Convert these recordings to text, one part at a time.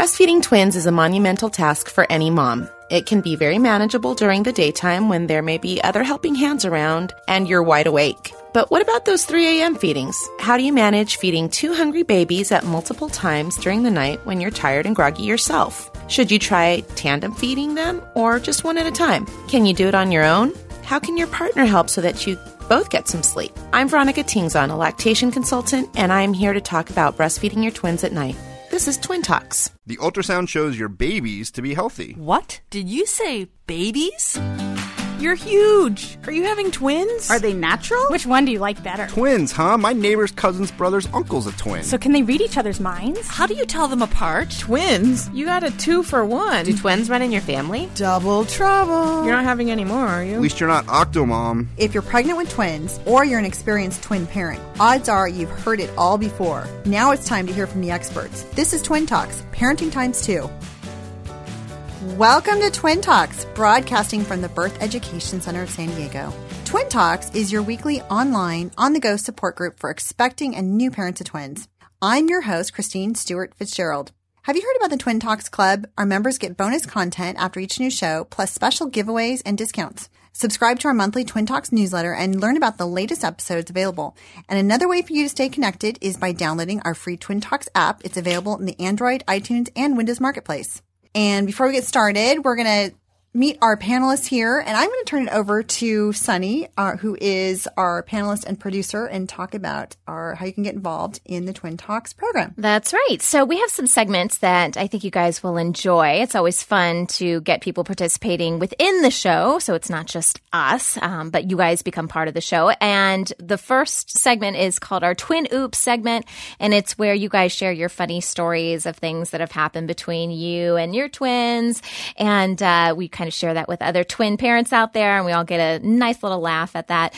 Breastfeeding twins is a monumental task for any mom. It can be very manageable during the daytime when there may be other helping hands around and you're wide awake. But what about those 3 a.m. feedings? How do you manage feeding 2 hungry babies at multiple times during the night when you're tired and groggy yourself? Should you try tandem feeding them or just one at a time? Can you do it on your own? How can your partner help so that you both get some sleep? I'm Veronica Tingzon, a lactation consultant, and I'm here to talk about breastfeeding your twins at night. This is Twin Talks. The ultrasound shows your babies to be healthy. What? Did you say babies? You're huge. Are you having twins? Are they natural? Which one do you like better? Twins, huh? My neighbor's cousin's brother's uncle's a twin. So can they read each other's minds? How do you tell them apart? Twins? You got a 2-for-1. Do twins run in your family? Double trouble. You're not having any more, are you? At least you're not Octomom. If you're pregnant with twins or you're an experienced twin parent, odds are you've heard it all before. Now it's time to hear from the experts. This is Twin Talks, Parenting Times 2. Welcome to Twin Talks, broadcasting from the Birth Education Center of San Diego. Twin Talks is your weekly online, on-the-go support group for expecting and new parents of twins. I'm your host, Christine Stewart Fitzgerald. Have you heard about the Twin Talks Club? Our members get bonus content after each new show, plus special giveaways and discounts. Subscribe to our monthly Twin Talks newsletter and learn about the latest episodes available. And another way for you to stay connected is by downloading our free Twin Talks app. It's available in the Android, iTunes, and Windows Marketplace. And before we get started, we're going to meet our panelists here. And I'm going to turn it over to Sunny, who is our panelist and producer, and talk about how you can get involved in the Twin Talks program. That's right. So we have some segments that I think you guys will enjoy. It's always fun to get people participating within the show. So it's not just us, but you guys become part of the show. And the first segment is called our Twin Oops segment. And it's where you guys share your funny stories of things that have happened between you and your twins. And we kind of share that with other twin parents out there, and we all get a nice little laugh at that.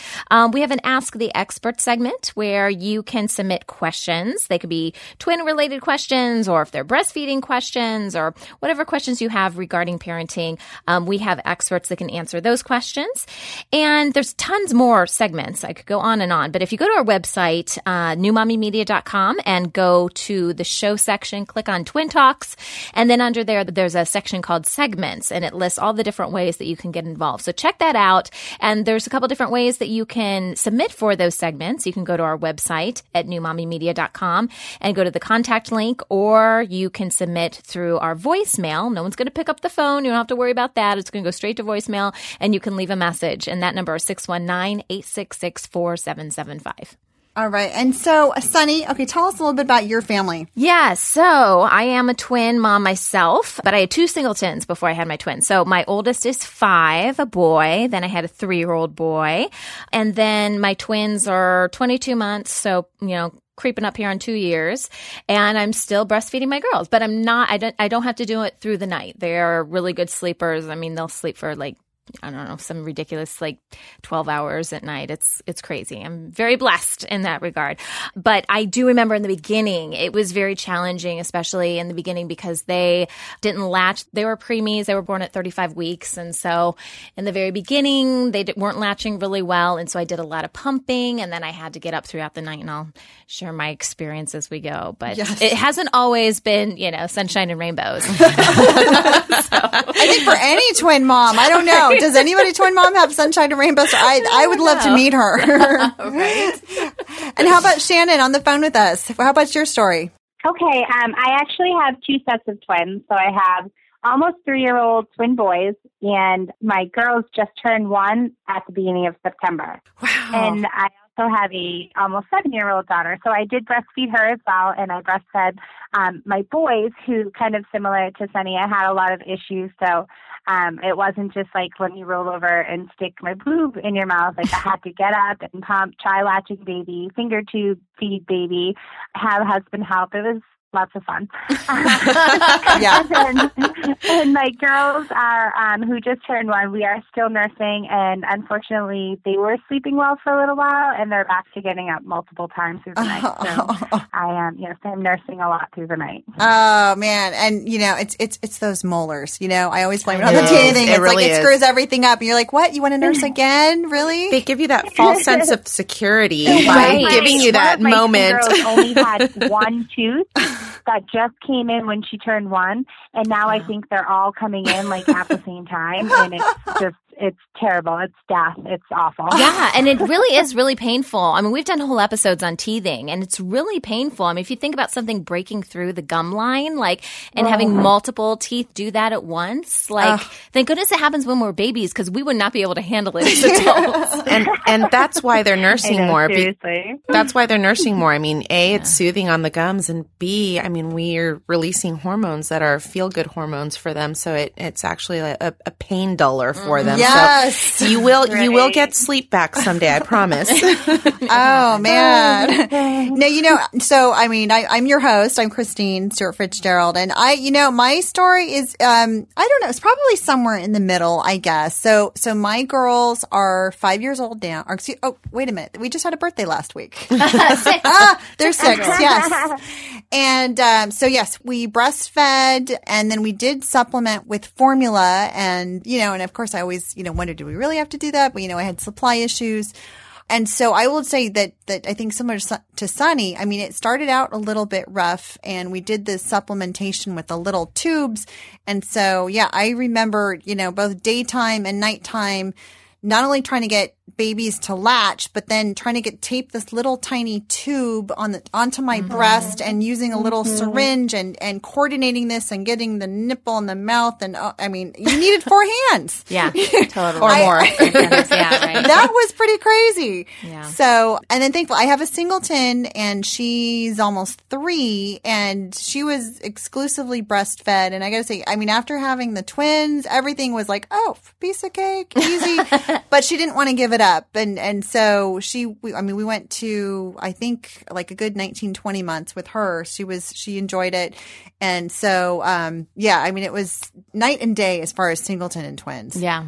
We have an Ask the Expert segment where you can submit questions. They could be twin-related questions, or if they're breastfeeding questions, or whatever questions you have regarding parenting. We have experts that can answer those questions. And there's tons more segments. I could go on and on. But if you go to our website, newmommymedia.com, and go to the show section, click on Twin Talks, and then under there, there's a section called Segments, and it lists all the different ways that you can get involved. So check that out. And there's a couple different ways that you can submit for those segments. You can go to our website at newmommymedia.com and go to the contact link, or you can submit through our voicemail. No one's going to pick up the phone. You don't have to worry about that. It's going to go straight to voicemail, and you can leave a message. And that number is 619-866-4775. All right. And so, Sunny, okay, tell us a little bit about your family. Yeah. So I am a twin mom myself, but I had 2 singletons before I had my twins. So my oldest is 5, a boy. Then I had a 3-year-old boy. And then my twins are 22 months. So, creeping up here on 2 years, and I'm still breastfeeding my girls, but I don't have to do it through the night. They're really good sleepers. I mean, they'll sleep for some ridiculous 12 hours at night. It's crazy. I'm very blessed in that regard. But I do remember in the beginning, it was very challenging, especially in the beginning, because they didn't latch. They were preemies. They were born at 35 weeks. And so in the very beginning, they weren't latching really well. And so I did a lot of pumping, and then I had to get up throughout the night, and I'll share my experience as we go. But It hasn't always been, sunshine and rainbows. So. I think for any twin mom, I don't know. Does anybody twin mom have sunshine and rainbows? I would love to meet her. Right? And how about Shannon on the phone with us? How about your story? Okay. I actually have 2 sets of twins. So I have almost 3-year-old twin boys, and my girls just turned 1 at the beginning of September. Wow. And I also have a almost 7-year-old daughter. So I did breastfeed her as well, and I breastfed my boys, who, kind of similar to Sunny, I had a lot of issues. So it wasn't just let me roll over and stick my boob in your mouth. I had to get up and pump, try latching baby, finger tube feed baby, have husband help. It was lots of fun. Yeah. And my girls are, who just turned 1, we are still nursing, and unfortunately they were sleeping well for a little while, and they're back to getting up multiple times through the night. So I am, I'm nursing a lot through the night. Oh man. And it's those molars, I always blame it on the teething. It screws everything up, and you're like, what? You want to nurse again? Really? They give you that false sense of security by giving you that moment. My 2 girls only had one tooth. that just came in when she turned one, and now I think they're all coming in like at the same time, and it's just, it's terrible. It's death. It's awful. Yeah, and it really is really painful. I mean, we've done whole episodes on teething, and it's really painful. I mean, if you think about something breaking through the gum line, like, and having multiple teeth do that at once, like, thank goodness it happens when we're babies, because we would not be able to handle it as adults. and that's why they're nursing more. Seriously. That's why they're nursing more. I mean, A, it's soothing on the gums, and B, I mean, we're releasing hormones that are feel-good hormones for them, so it's actually a pain duller for them. Yes. So you will get sleep back someday, I promise. Oh, man. No, so, I mean, I'm your host. I'm Christine Stewart Fitzgerald. And my story is, I don't know, it's probably somewhere in the middle, I guess. So my girls are 5 years old now. Wait a minute. We just had a birthday last week. 6. They're 6, yes. And so, yes, we breastfed, and then we did supplement with formula. And, and of course I always, wondered, do we really have to do that? But, I had supply issues. And so I will say that I think similar to Sunny, I mean, it started out a little bit rough, and we did this supplementation with the little tubes. And so, yeah, I remember, both daytime and nighttime, not only trying to get babies to latch, but then trying to tape this little tiny tube onto my breast, and using a little syringe and coordinating this and getting the nipple in the mouth, and I mean, you needed 4 hands. Yeah, totally. Or more. Yeah, right. That was pretty crazy. Yeah. So, and then thankfully, I have a singleton, and she's almost 3, and she was exclusively breastfed. And I got to say, I mean, after having the twins, everything was like, oh, piece of cake, easy. But she didn't want to give it up. And so we went to, I think, like a good 19, 20 months with her. She enjoyed it. And so, I mean, it was night and day as far as singleton and twins. Yeah.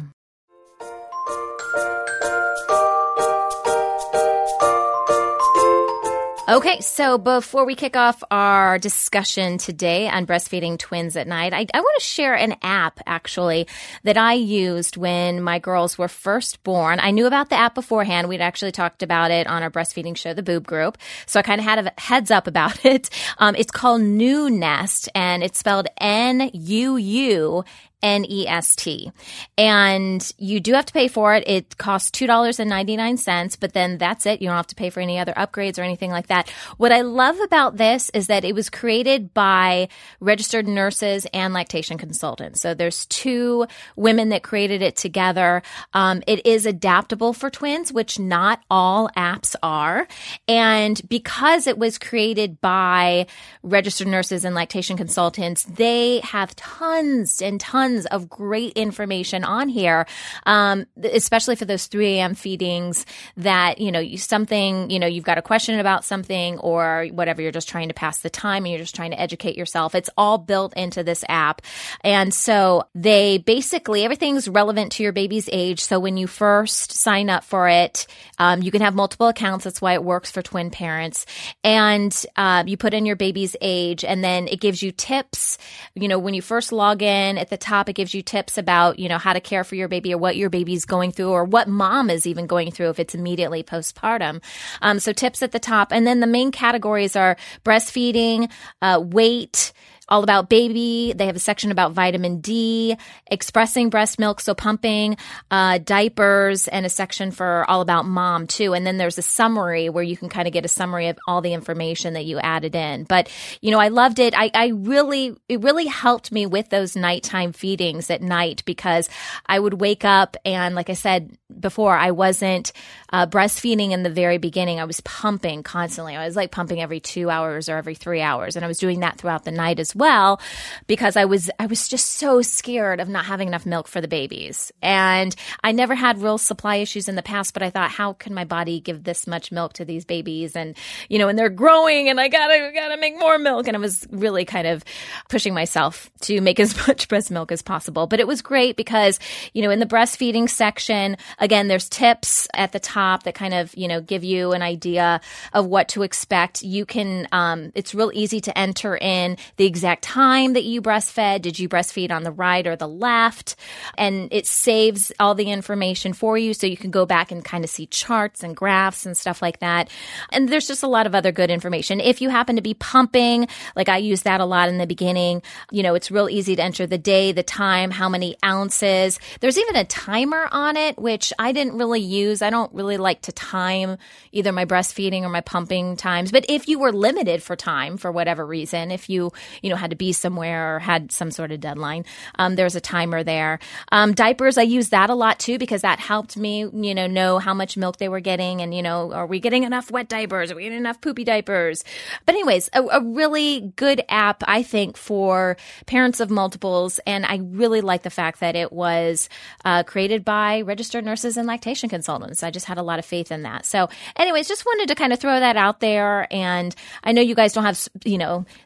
Okay, so before we kick off our discussion today on breastfeeding twins at night, I want to share an app, actually, that I used when my girls were first born. I knew about the app beforehand. We'd actually talked about it on our breastfeeding show, The Boob Group, so I kind of had a heads up about it. It's called New Nest, and it's spelled NUUNEST. And you do have to pay for it. It costs $2.99, but then that's it. You don't have to pay for any other upgrades or anything like that. What I love about this is that it was created by registered nurses and lactation consultants. So there's 2 women that created it together. It is adaptable for twins, which not all apps are. And because it was created by registered nurses and lactation consultants, they have tons and tons of great information on here, especially for those 3 a.m. feedings that, you've got a question about something or whatever, you're just trying to pass the time and you're just trying to educate yourself. It's all built into this app. And so they basically, everything's relevant to your baby's age. So when you first sign up for it, you can have multiple accounts. That's why it works for twin parents. And you put in your baby's age, and then it gives you tips. When you first log in at the top, it gives you tips about, how to care for your baby or what your baby's going through or what mom is even going through if it's immediately postpartum. So tips at the top. And then the main categories are breastfeeding, weight, all about baby. They have a section about vitamin D, expressing breast milk, so pumping, diapers, and a section for all about mom too. And then there's a summary where you can kind of get a summary of all the information that you added in. But, I loved it. It really helped me with those nighttime feedings at night, because I would wake up and, like I said before, I wasn't breastfeeding in the very beginning. I was pumping constantly. I was like pumping every 2 hours or every 3 hours. And I was doing that throughout the night as well, because I was just so scared of not having enough milk for the babies. And I never had real supply issues in the past, but I thought, how can my body give this much milk to these babies? And, and they're growing, and I gotta make more milk. And I was really kind of pushing myself to make as much breast milk as possible. But it was great because, in the breastfeeding section, again, there's tips at the top that kind of, give you an idea of what to expect. You can, it's real easy to enter in the exact exact time that you breastfed? Did you breastfeed on the right or the left? And it saves all the information for you so you can go back and kind of see charts and graphs and stuff like that. And there's just a lot of other good information. If you happen to be pumping, like I use that a lot in the beginning, you know, it's real easy to enter the day, the time, how many ounces. There's even a timer on it, which I didn't really use. I don't really like to time either my breastfeeding or my pumping times. But if you were limited for time for whatever reason, if you had to be somewhere or had some sort of deadline, there's a timer there. Diapers, I use that a lot too, because that helped me, know how much milk they were getting and, are we getting enough wet diapers? Are we getting enough poopy diapers? But anyways, a really good app, I think, for parents of multiples. And I really like the fact that it was created by registered nurses and lactation consultants. I just had a lot of faith in that. So anyways, just wanted to kind of throw that out there. And I know you guys don't have,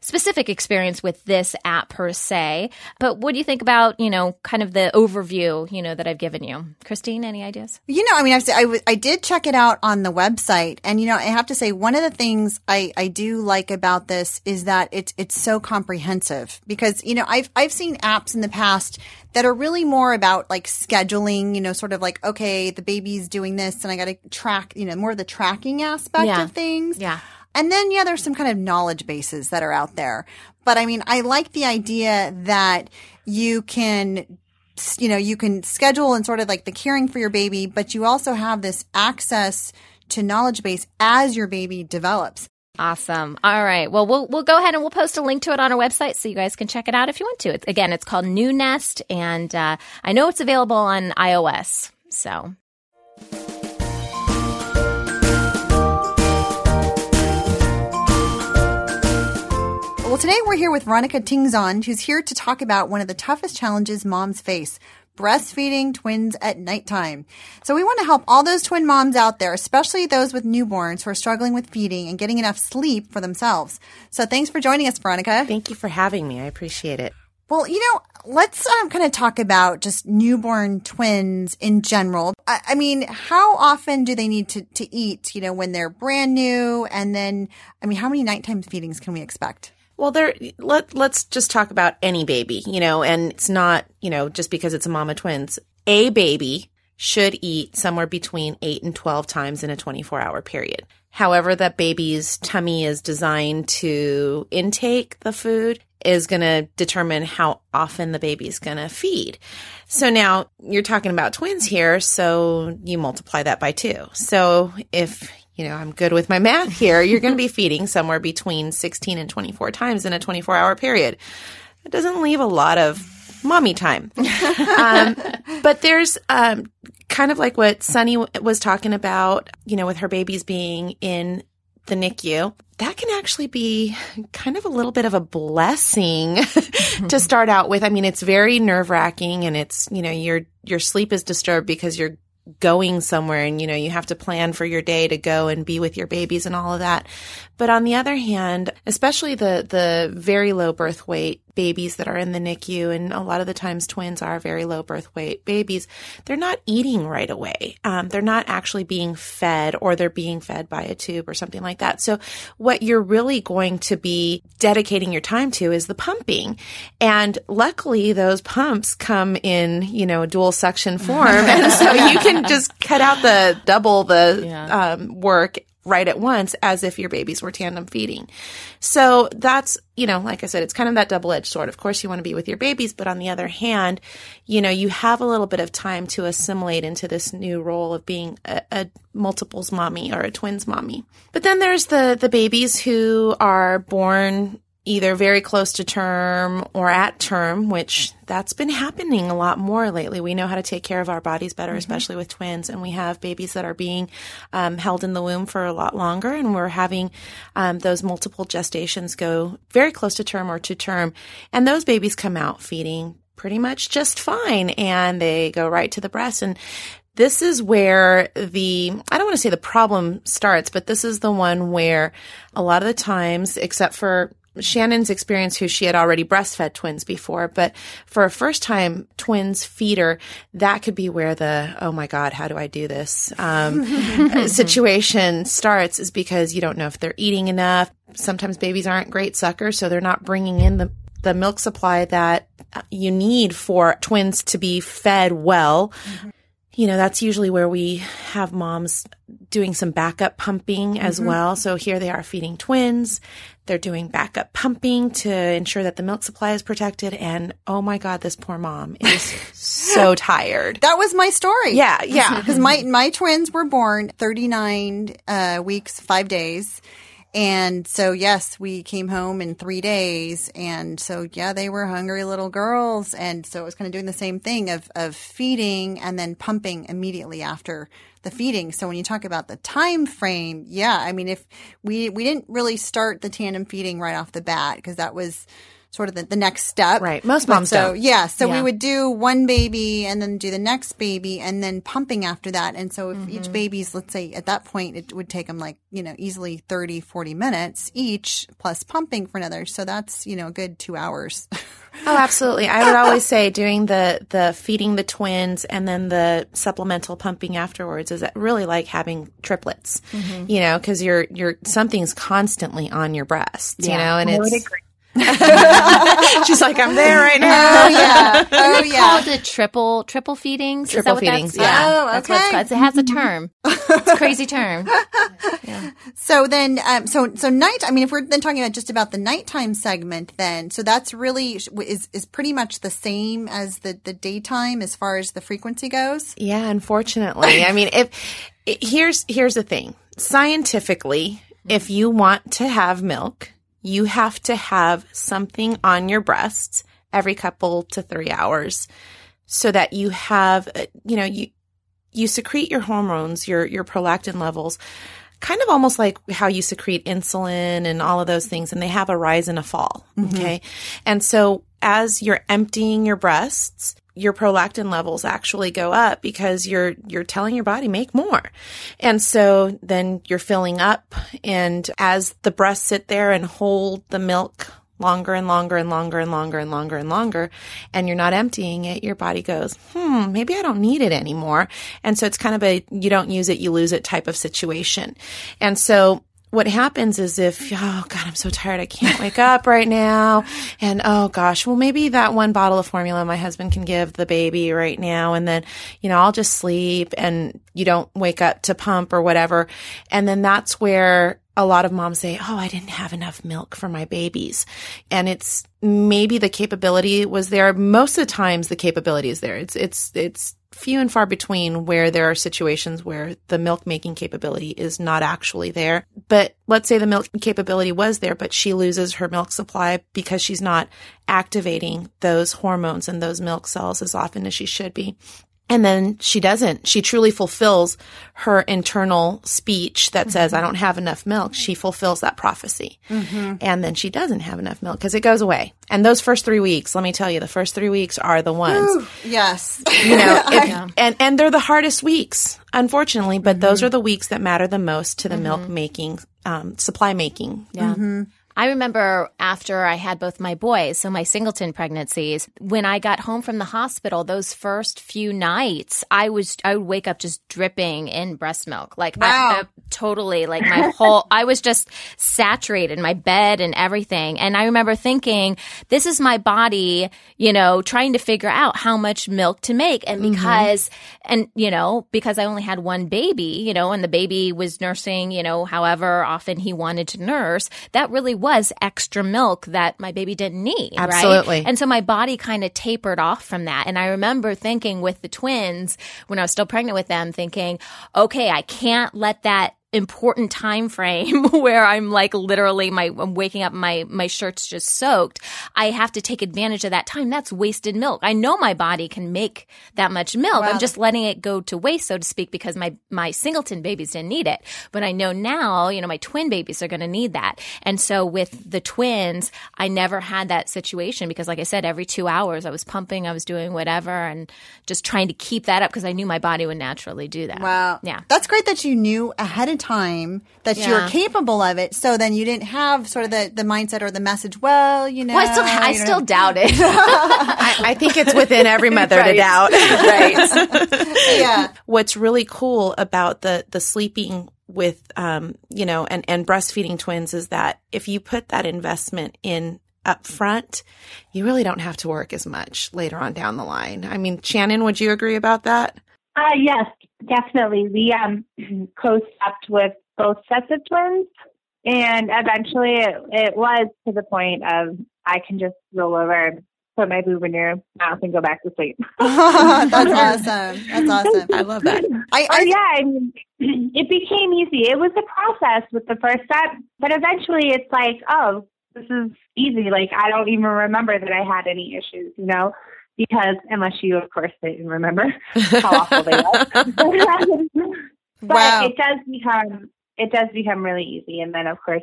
specific experience with this app per se, but what do you think about, kind of the overview, that I've given you? Christine, any ideas? I did check it out on the website. And, I have to say, one of the things I do like about this is that it's so comprehensive because, I've seen apps in the past that are really more about like scheduling, sort of like, okay, the baby's doing this and I got to track, more of the tracking aspect of things. Yeah. And then, there's some kind of knowledge bases that are out there. But I like the idea that you can you can schedule and sort of like the caring for your baby, but you also have this access to knowledge base as your baby develops. Awesome. All right. Well, we'll go ahead and we'll post a link to it on our website so you guys can check it out if you want to. It's called New Nest, and I know it's available on iOS. So. Well, today we're here with Veronica Tingzon, who's here to talk about one of the toughest challenges moms face, breastfeeding twins at nighttime. So we want to help all those twin moms out there, especially those with newborns who are struggling with feeding and getting enough sleep for themselves. So thanks for joining us, Veronica. Thank you for having me. I appreciate it. Well, let's kind of talk about just newborn twins in general. How often do they need to eat, when they're brand new? And then, how many nighttime feedings can we expect? Well, let's just talk about any baby, and it's not, just because it's a mom of twins. A baby should eat somewhere between 8 and 12 times in a 24-hour period. However, that baby's tummy is designed to intake the food is going to determine how often the baby's going to feed. So now you're talking about twins here, so you multiply that by 2. So if I'm good with my math here, you're going to be feeding somewhere between 16 and 24 times in a 24-hour period. It doesn't leave a lot of mommy time. But there's kind of like what Sunny was talking about, with her babies being in the NICU. That can actually be kind of a little bit of a blessing to start out with. It's very nerve-wracking, and it's, your sleep is disturbed because you're going somewhere and, you have to plan for your day to go and be with your babies and all of that. But on the other hand, especially the very low birth weight babies that are in the NICU, and a lot of the times twins are very low birth weight babies, they're not eating right away. They're not actually being fed, or they're being fed by a tube or something like that. So what you're really going to be dedicating your time to is the pumping. And luckily, those pumps come in, dual suction form. And so you can just cut out the work right at once, as if your babies were tandem feeding. So that's, like I said, it's kind of that double-edged sword. Of course, you want to be with your babies, but on the other hand, you have a little bit of time to assimilate into this new role of being a multiples mommy or a twins mommy. But then there's the babies who are born either very close to term or at term, which that's been happening a lot more lately. We know how to take care of our bodies better, especially with twins. And we have babies that are being held in the womb for a lot longer. And we're having those multiple gestations go very close to term or to term. And those babies come out feeding pretty much just fine. And they go right to the breast. And this is where I don't want to say the problem starts, but this is the one where a lot of the times, except for Shannon's experience, who she had already breastfed twins before, but for a first-time twins feeder, that could be where the, oh my God, how do I do this situation starts, is because you don't know if they're eating enough. Sometimes babies aren't great suckers, so they're not bringing in the the milk supply that you need for twins to be fed well. Mm-hmm. You know, that's usually where we have moms doing some backup pumping as mm-hmm. well. So here they are feeding twins. They're doing backup pumping to ensure that the milk supply is protected. And oh my God, this poor mom is so tired. That was my story. Yeah. Yeah. Because my twins were born 39 weeks, 5 days. And so, yes, we came home in 3 days. And so, yeah, they were hungry little girls. And so it was kind of doing the same thing of feeding and then pumping immediately after the feeding. So when you talk about the time frame, yeah, I mean, if we didn't really start the tandem feeding right off the bat because that was sort of the next step. Right. Most moms don't. Yeah. So yeah. We would do one baby and then do the next baby and then pumping after that. And so if mm-hmm. each baby's, let's say at that point, it would take them like, you know, easily 30, 40 minutes each plus pumping for another. So that's, you know, a good 2 hours. Oh, absolutely. I would always say doing the feeding the twins and then the supplemental pumping afterwards is really like having triplets, mm-hmm. you know, because something's constantly on your breast, yeah. you know, and I would agree. She's like, I'm there right now. Oh yeah, oh yeah. It's called a triple feedings. Triple feedings. Yeah. Oh, okay. That's what it's called. It has a term. It's a crazy term. Yeah. So then, so night. I mean, if we're then talking about just about the nighttime segment, then so that's really is pretty much the same as the daytime as far as the frequency goes. Yeah, unfortunately. I mean, here's the thing. Scientifically, if you want to have milk, you have to have something on your breasts every couple to 3 hours so that you have, you know, you secrete your hormones, your prolactin levels, kind of almost like how you secrete insulin and all of those things. And they have a rise and a fall. Mm-hmm. Okay. And so as you're emptying your breasts, your prolactin levels actually go up because you're telling your body make more. And so then you're filling up, and as the breasts sit there and hold the milk longer and longer and longer and longer and longer and longer, and you're not emptying it, your body goes, maybe I don't need it anymore. And so it's kind of a you don't use it, you lose it type of situation. And so what happens is if, oh God, I'm so tired. I can't wake up right now. And oh gosh, well, maybe that one bottle of formula my husband can give the baby right now. And then, you know, I'll just sleep, and you don't wake up to pump or whatever. And then that's where a lot of moms say, oh, I didn't have enough milk for my babies. And it's maybe the capability was there. Most of the times the capability is there. It's few and far between where there are situations where the milk making capability is not actually there. But let's say the milk capability was there, but she loses her milk supply because she's not activating those hormones and those milk cells as often as she should be. And then she doesn't. She truly fulfills her internal speech that mm-hmm. says, I don't have enough milk. She fulfills that prophecy. Mm-hmm. And then she doesn't have enough milk because it goes away. And those first 3 weeks, let me tell you, the first 3 weeks are the ones. Ooh, yes. You know, and they're the hardest weeks, unfortunately. But mm-hmm. those are the weeks that matter the most to the mm-hmm. milk making, supply making. Yeah. Mm-hmm. I remember after I had both my boys, so my singleton pregnancies, when I got home from the hospital, those first few nights, I would wake up just dripping in breast milk. Like, wow. I totally, like my whole, I was just saturated, my bed and everything. And I remember thinking, this is my body, you know, trying to figure out how much milk to make. And because, mm-hmm. and you know, because I only had one baby, you know, and the baby was nursing, you know, however often he wanted to nurse, that really was extra milk that my baby didn't need. Absolutely. Right? And so my body kind of tapered off from that. And I remember thinking with the twins when I was still pregnant with them, thinking, okay, I can't let that important time frame where I'm like literally I'm waking up, my shirt's just soaked. I have to take advantage of that time. That's wasted milk. I know my body can make that much milk. Wow. I'm just letting it go to waste, so to speak, because my singleton babies didn't need it. But I know now, you know, my twin babies are going to need that. And so with the twins, I never had that situation because, like I said, every 2 hours I was pumping, I was doing whatever and just trying to keep that up because I knew my body would naturally do that. Wow. Yeah. That's great that you knew ahead of time that yeah. you're capable of it, so then you didn't have sort of the mindset or the message, well, you know. Well, I still doubt it. I think it's within every mother right. to doubt. Right. Yeah. What's really cool about the sleeping with, you know, and breastfeeding twins is that if you put that investment in up front, you really don't have to work as much later on down the line. I mean, Shannon, would you agree about that? Yes, definitely. We co-stepped with both sets of twins, and eventually it was to the point of I can just roll over, put my boob in your mouth, and go back to sleep. That's awesome. That's awesome. I love that. It became easy. It was a process with the first step, but eventually it's like, oh, this is easy. Like, I don't even remember that I had any issues, you know? Because, unless you, of course, didn't remember how awful they were. But wow. it does become really easy. And then, of course,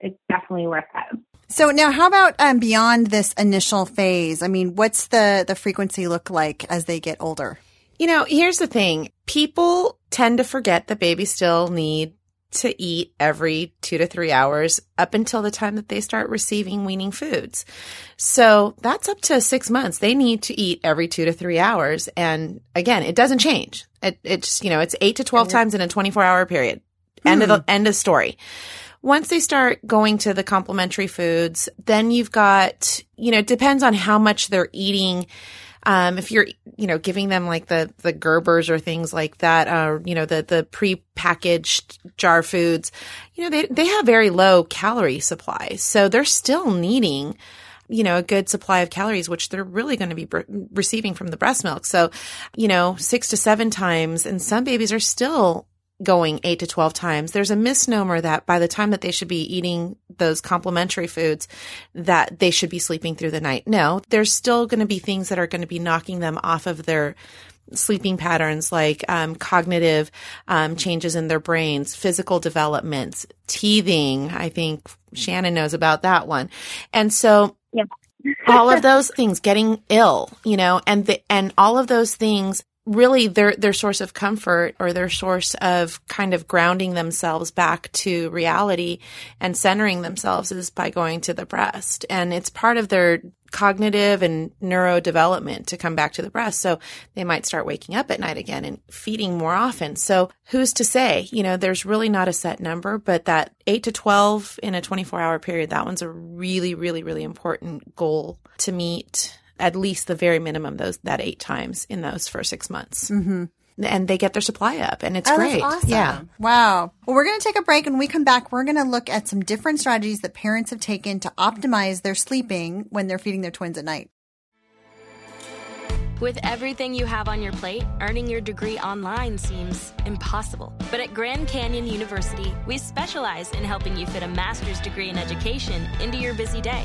it's definitely worth it. So now how about beyond this initial phase? I mean, what's the frequency look like as they get older? You know, here's the thing. People tend to forget that babies still need to eat every 2 to 3 hours up until the time that they start receiving weaning foods. So that's up to 6 months. They need to eat every 2 to 3 hours. And again, it doesn't change. It's, you know, it's 8 to 12 times in a 24-hour period. End of story. Once they start going to the complementary foods, then you've got, you know, it depends on how much they're eating. If you're, you know, giving them like the Gerbers or things like that, you know, the prepackaged jar foods, you know, they have very low calorie supplies. So they're still needing, you know, a good supply of calories, which they're really going to be receiving from the breast milk. So, you know, 6 to 7 times, and some babies are still going 8 to 12 times. There's a misnomer that by the time that they should be eating those complementary foods, that they should be sleeping through the night. No, there's still going to be things that are going to be knocking them off of their sleeping patterns, like cognitive changes in their brains, physical developments, teething. I think Shannon knows about that one. And so all of those things, getting ill, you know, and all of those things, really their source of comfort or their source of kind of grounding themselves back to reality and centering themselves is by going to the breast. And it's part of their cognitive and neuro development to come back to the breast. So they might start waking up at night again and feeding more often. So who's to say, you know, there's really not a set number, but that 8 to 12 in a 24-hour period, that one's a really, really, really important goal to meet. At least the very minimum, that 8 times in those first 6 months. Mm-hmm. And they get their supply up, and it's great. That's awesome. Yeah. Wow. Well, we're going to take a break. When we come back, we're going to look at some different strategies that parents have taken to optimize their sleeping when they're feeding their twins at night. With everything you have on your plate, earning your degree online seems impossible. But at Grand Canyon University, we specialize in helping you fit a master's degree in education into your busy day.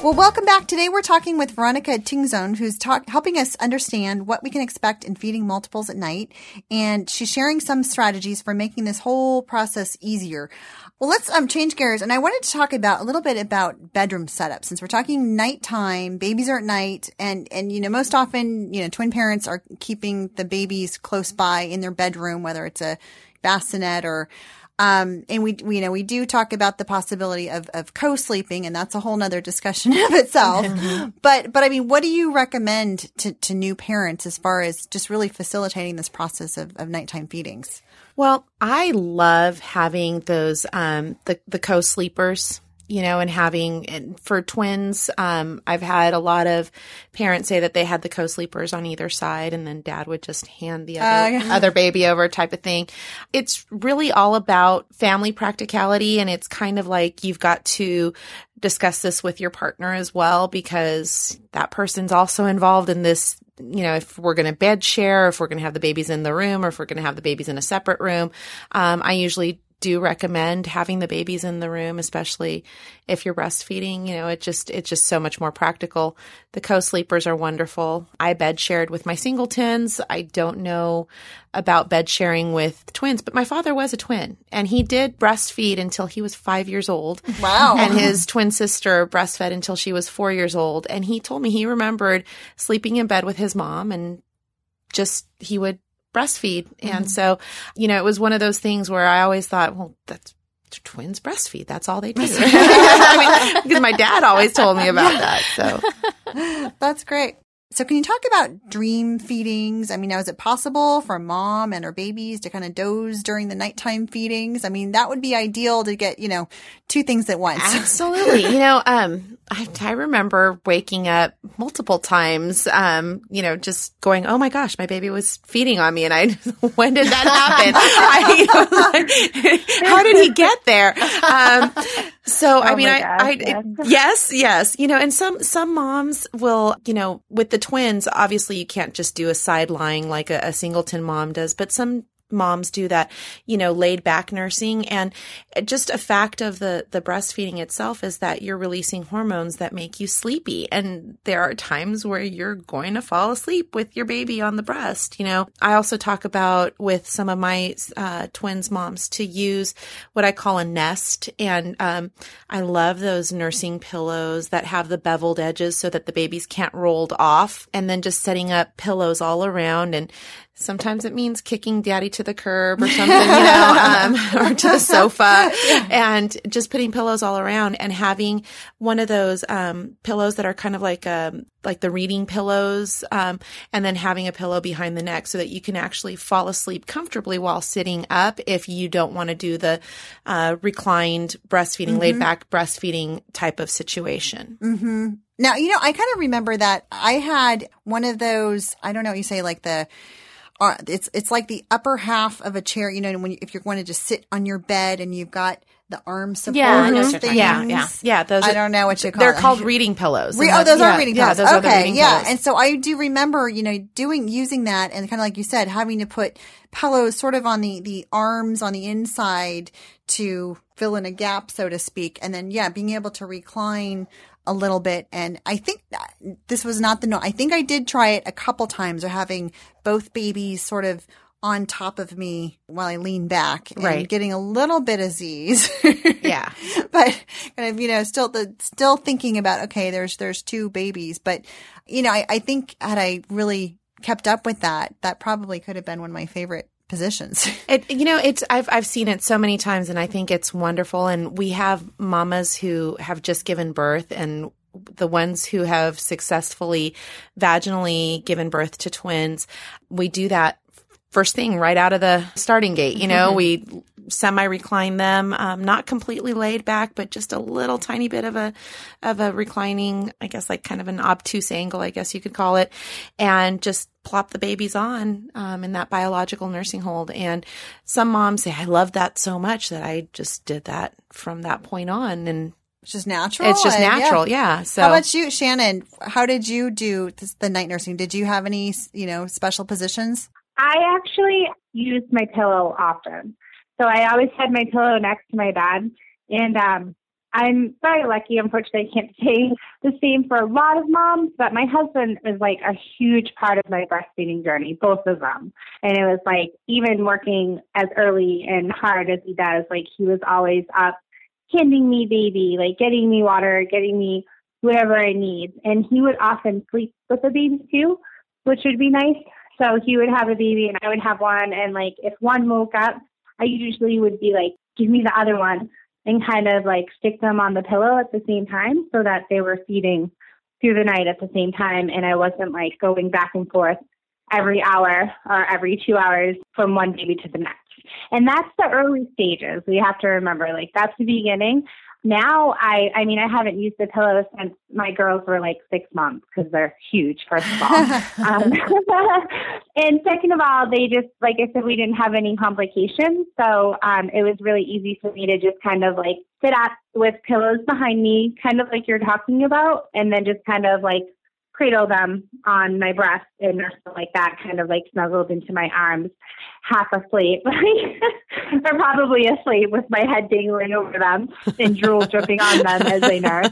Well, welcome back. Today we're talking with Veronica Tingzon, who's helping us understand what we can expect in feeding multiples at night, and she's sharing some strategies for making this whole process easier. Well, let's change gears, and I wanted to talk about a little bit about bedroom setup, since we're talking nighttime. Babies are at night, and you know, most often, you know, twin parents are keeping the babies close by in their bedroom, whether it's a bassinet or. And we you know, we do talk about the possibility of co-sleeping, and that's a whole nother discussion of itself. Mm-hmm. But I mean, what do you recommend to new parents as far as just really facilitating this process of nighttime feedings? Well, I love having those, the co-sleepers, you know, and for twins, I've had a lot of parents say that they had the co-sleepers on either side, and then dad would just hand the other baby over, type of thing. It's really all about family practicality, and it's kind of like you've got to discuss this with your partner as well, because that person's also involved in this. You know, if we're going to bed share, if we're going to have the babies in the room, or if we're going to have the babies in a separate room. I usually do recommend having the babies in the room, especially if you're breastfeeding. You know, it's just so much more practical. The co-sleepers are wonderful. I bed shared with my singletons. I don't know about bed sharing with twins, but my father was a twin, and he did breastfeed until he was 5 years old. Wow. And his twin sister breastfed until she was 4 years old. And he told me he remembered sleeping in bed with his mom, and just he would breastfeed. Mm-hmm. And so, you know, it was one of those things where I always thought, well, that's twins breastfeed. That's all they do. I mean, because my dad always told me about that. So that's great. So can you talk about dream feedings? I mean, now is it possible for a mom and her babies to kind of doze during the nighttime feedings? I mean, that would be ideal to get, you know, two things at once. Absolutely. You know, I remember waking up multiple times, you know, just going, oh my gosh, my baby was feeding on me. And when did that happen? How did he get there? So, yes. You know, and some moms will, you know, with the twins, obviously you can't just do a side lying like a singleton mom does, but some moms do that, you know, laid back nursing. And just a fact of the breastfeeding itself is that you're releasing hormones that make you sleepy. And there are times where you're going to fall asleep with your baby on the breast. You know, I also talk about with some of my twins moms to use what I call a nest. And I love those nursing pillows that have the beveled edges so that the babies can't rolled off, and then just setting up pillows all around. And sometimes it means kicking daddy to the curb or something, you know, or to the sofa, and just putting pillows all around, and having one of those pillows that are kind of like the reading pillows, and then having a pillow behind the neck so that you can actually fall asleep comfortably while sitting up if you don't want to do the reclined breastfeeding, mm-hmm. laid back breastfeeding type of situation. Mm-hmm. Now, you know, I kind of remember that I had one of those, I don't know what you say, like the... It's like the upper half of a chair, you know, when if you're going to just sit on your bed and you've got the arm support things. Yeah. Those I don't know what you call them. They're called reading pillows. Those are reading pillows. Yeah, those are reading pillows. And so I do remember, you know, using that, and kind of like you said, having to put pillows sort of on the arms on the inside to fill in a gap, so to speak, and then being able to recline a little bit. And I think this was not the norm. I think I did try it a couple times, or having both babies sort of on top of me while I lean back and getting a little bit of Z's. Yeah. But kind of, you know, still thinking about, okay, there's two babies. But, you know, I think had I really kept up with that, that probably could have been one of my favorite positions. I've seen it so many times, and I think it's wonderful. And we have mamas who have just given birth, and the ones who have successfully vaginally given birth to twins, we do that first thing right out of the starting gate. You know, we semi-recline them, not completely laid back, but just a little tiny bit of a reclining, I guess, like kind of an obtuse angle, I guess you could call it, and just plop the babies on in that biological nursing hold. And some moms say, I love that so much that I just did that from that point on. And it's just natural. Yeah. So how about you, Shannon? How did you do the night nursing? Did you have any, you know, special positions? I actually used my pillow often. So I always had my pillow next to my bed, and I'm very lucky. Unfortunately, I can't say the same for a lot of moms, but my husband is like a huge part of my breastfeeding journey, both of them. And it was like, even working as early and hard as he does, like he was always up handing me baby, like getting me water, getting me whatever I need. And he would often sleep with the baby too, which would be nice. So he would have a baby and I would have one. And like, if one woke up, I usually would be like, give me the other one, and kind of like stick them on the pillow at the same time so that they were feeding through the night at the same time. And I wasn't like going back and forth every hour or every 2 hours from one baby to the next. And that's the early stages. We have to remember, like, that's the beginning. Now, I mean, I haven't used the pillow since my girls were like 6 months, because they're huge, first of all. And second of all, they just, like I said, we didn't have any complications. So it was really easy for me to just kind of like sit up with pillows behind me, kind of like you're talking about, and then just kind of like cradle them on my breast and nurse them like that, kind of like snuggled into my arms, half asleep. They're probably asleep with my head dangling over them and drool dripping on them as they nurse.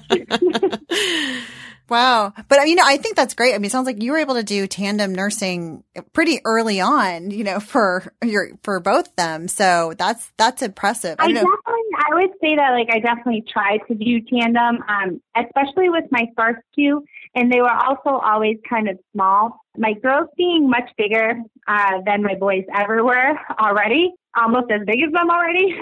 Wow. But, you know, I think that's great. I mean, it sounds like you were able to do tandem nursing pretty early on, you know, for both them. So that's impressive. I definitely, I would say that, like, I definitely tried to do tandem, especially with my first two, and they were also always kind of small. My girls being much bigger than my boys ever were already, almost as big as them already,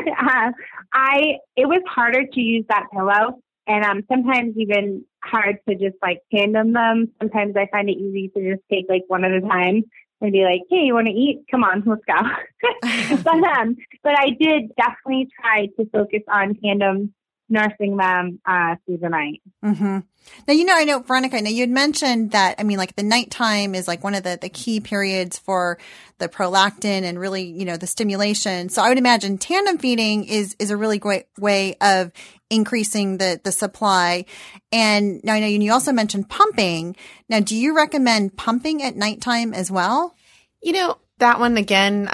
it was harder to use that pillow, and sometimes even hard to just, like, tandem them. Sometimes I find it easy to just take, like, one at a time and be like, hey, you want to eat? Come on, let's go. But I did definitely try to focus on tandem nursing them through the night. Mm-hmm. Now, I know, Veronica, you had mentioned that, the nighttime is like one of the key periods for the prolactin and really, the stimulation. So I would imagine tandem feeding is a really great way of increasing the supply. And now I know you also mentioned pumping. Now, do you recommend pumping at nighttime as well? That one, again,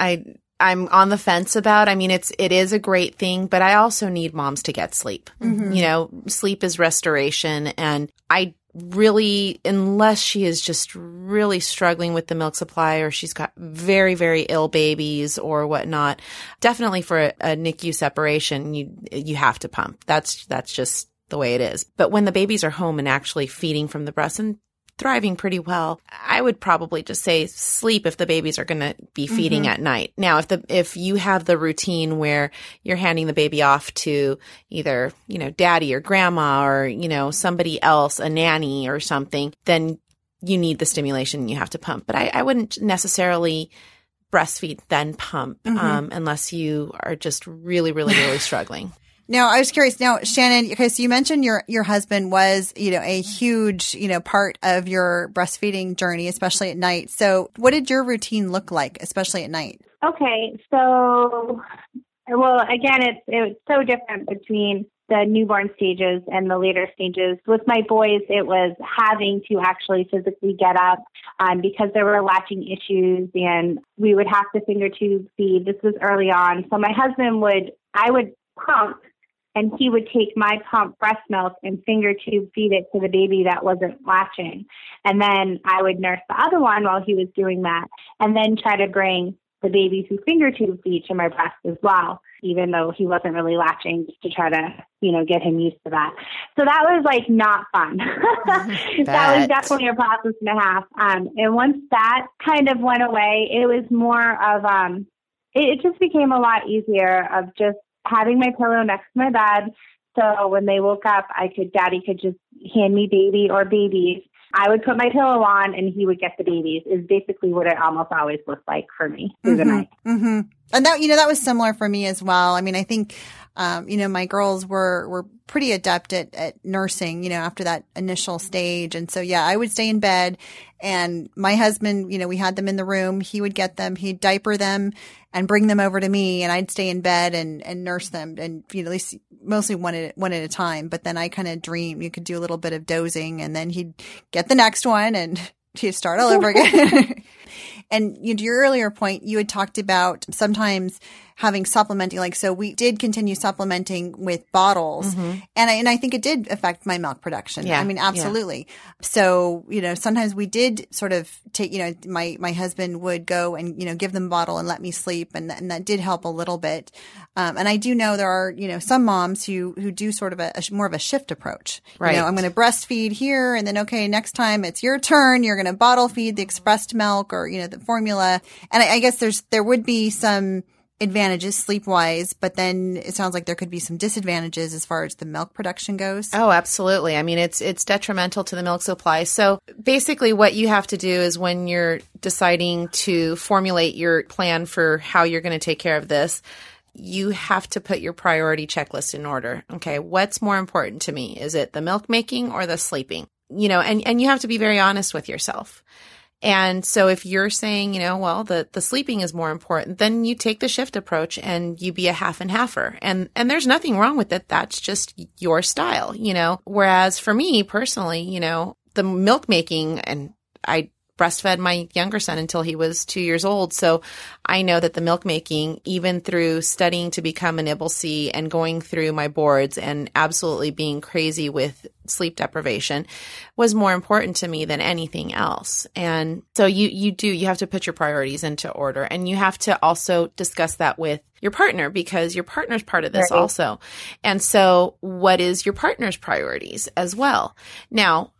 I'm on the fence about. It is a great thing, but I also need moms to get sleep. Mm-hmm. Sleep is restoration. And I really, unless she is just really struggling with the milk supply or she's got very, very ill babies or whatnot, definitely for a NICU separation, you have to pump. That's just the way it is. But when the babies are home and actually feeding from the breast and thriving pretty well, I would probably just say sleep if the babies are going to be feeding mm-hmm. at night. Now, if you have the routine where you're handing the baby off to either, daddy or grandma or, somebody else, a nanny or something, then you need the stimulation and you have to pump. But I wouldn't necessarily breastfeed then pump mm-hmm. Unless you are just really, really, really struggling. Now, I was curious. Now, Shannon, so you mentioned your husband was, a huge, part of your breastfeeding journey, especially at night. So what did your routine look like, especially at night? Okay. So, well, again, it's so different between the newborn stages and the later stages. With my boys, it was having to actually physically get up because there were latching issues and we would have to finger tube feed. This was early on. So my husband I would pump. And he would take my pump breast milk and finger tube feed it to the baby that wasn't latching. And then I would nurse the other one while he was doing that and then try to bring the baby who finger tube feed to my breast as well, even though he wasn't really latching, to try to, get him used to that. So that was like not fun. That was definitely a process and a half. And once that kind of went away, it was more of, it just became a lot easier of just having my pillow next to my bed. So when they woke up, daddy could just hand me baby or babies. I would put my pillow on and he would get the babies is basically what it almost always looked like for me through the night. Mm-hmm. And that, that was similar for me as well. I think, my girls were pretty adept at nursing, after that initial stage. And so, yeah, I would stay in bed and my husband, we had them in the room. He would get them, he'd diaper them and bring them over to me and I'd stay in bed and nurse them and, at least mostly one at a time. But then I kind of dream you could do a little bit of dozing and then he'd get the next one and he'd start all over again. And to your earlier point, you had talked about sometimes having supplementing. Like, so we did continue supplementing with bottles. Mm-hmm. And I think it did affect my milk production. Yeah. Absolutely. Yeah. So, sometimes we did sort of take, my husband would go and, give them a bottle and let me sleep. And that did help a little bit. And I do know there are, some moms who do sort of a more of a shift approach. Right. I'm going to breastfeed here and then, okay, next time it's your turn. You're going to bottle feed the expressed milk or, the formula. And I guess there would be some advantages sleep wise, but then it sounds like there could be some disadvantages as far as the milk production goes. Oh, absolutely. It's detrimental to the milk supply. So basically what you have to do is when you're deciding to formulate your plan for how you're going to take care of this, you have to put your priority checklist in order. Okay. What's more important to me? Is it the milk making or the sleeping? And you have to be very honest with yourself. And so if you're saying, well, the sleeping is more important, then you take the shift approach and you be a half and halfer. And there's nothing wrong with it. That's just your style. Whereas for me personally, the milk making, and I breastfed my younger son until he was 2 years old. So I know that the milk making, even through studying to become an IBLC and going through my boards and absolutely being crazy with sleep deprivation, was more important to me than anything else. And so you have to put your priorities into order, and you have to also discuss that with your partner, because your partner's part of this also. And so what is your partner's priorities as well? Now,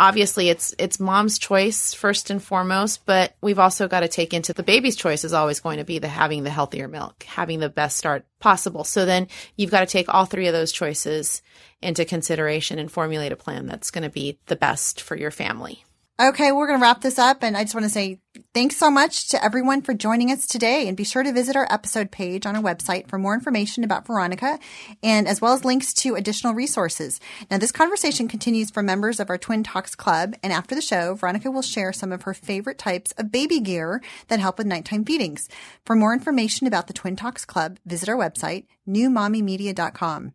obviously it's mom's choice first and foremost, but we've also got to take into the baby's choice is always going to be having the healthier milk, having the best start possible. So then you've got to take all three of those choices into consideration and formulate a plan that's going to be the best for your family. Okay, we're going to wrap this up, and I just want to say thanks so much to everyone for joining us today, and be sure to visit our episode page on our website for more information about Veronica, and as well as links to additional resources. Now, this conversation continues for members of our Twin Talks Club, and after the show, Veronica will share some of her favorite types of baby gear that help with nighttime feedings. For more information about the Twin Talks Club, visit our website, newmommymedia.com.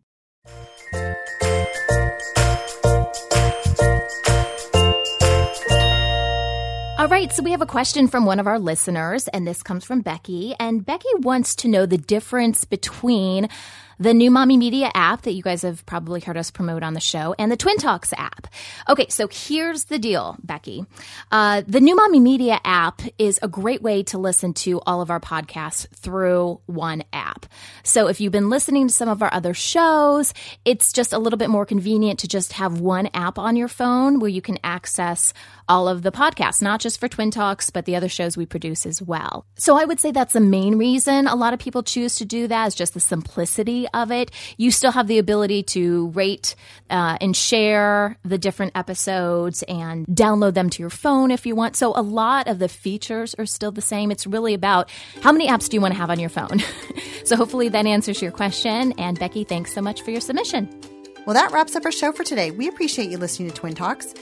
All right, so we have a question from one of our listeners, and this comes from Becky. And Becky wants to know the difference between the New Mommy Media app that you guys have probably heard us promote on the show and the Twin Talks app. Okay, so here's the deal, Becky. The New Mommy Media app is a great way to listen to all of our podcasts through one app. So if you've been listening to some of our other shows, it's just a little bit more convenient to just have one app on your phone where you can access all of the podcasts, not just for Twin Talks, but the other shows we produce as well. So I would say that's the main reason a lot of people choose to do that, is just the simplicity of it. You still have the ability to rate and share the different episodes and download them to your phone if you want. So a lot of the features are still the same. It's really about how many apps do you want to have on your phone? So hopefully that answers your question. And Becky, thanks so much for your submission. Well, that wraps up our show for today. We appreciate you listening to Twin Talks.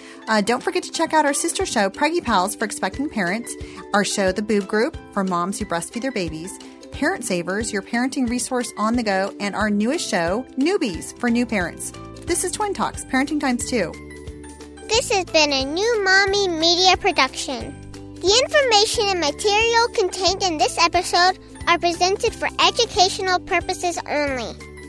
Don't forget to check out our sister show, Preggy Pals, for expecting parents, our show, The Boob Group, for moms who breastfeed their babies, Parent Savers, your parenting resource on the go, and our newest show, Newbies, for new parents. This is Twin Talks, Parenting Times 2. This has been a New Mommy Media production. The information and material contained in this episode are presented for educational purposes only.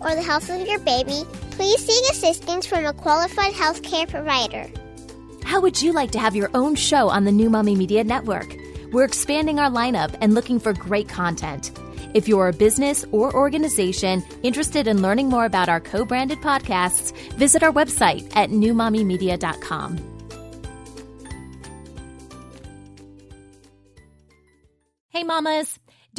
or the health of your baby, please seek assistance from a qualified healthcare provider. How would you like to have your own show on the New Mommy Media Network? We're expanding our lineup and looking for great content. If you're a business or organization interested in learning more about our co-branded podcasts, visit our website at newmommymedia.com. Hey, mamas.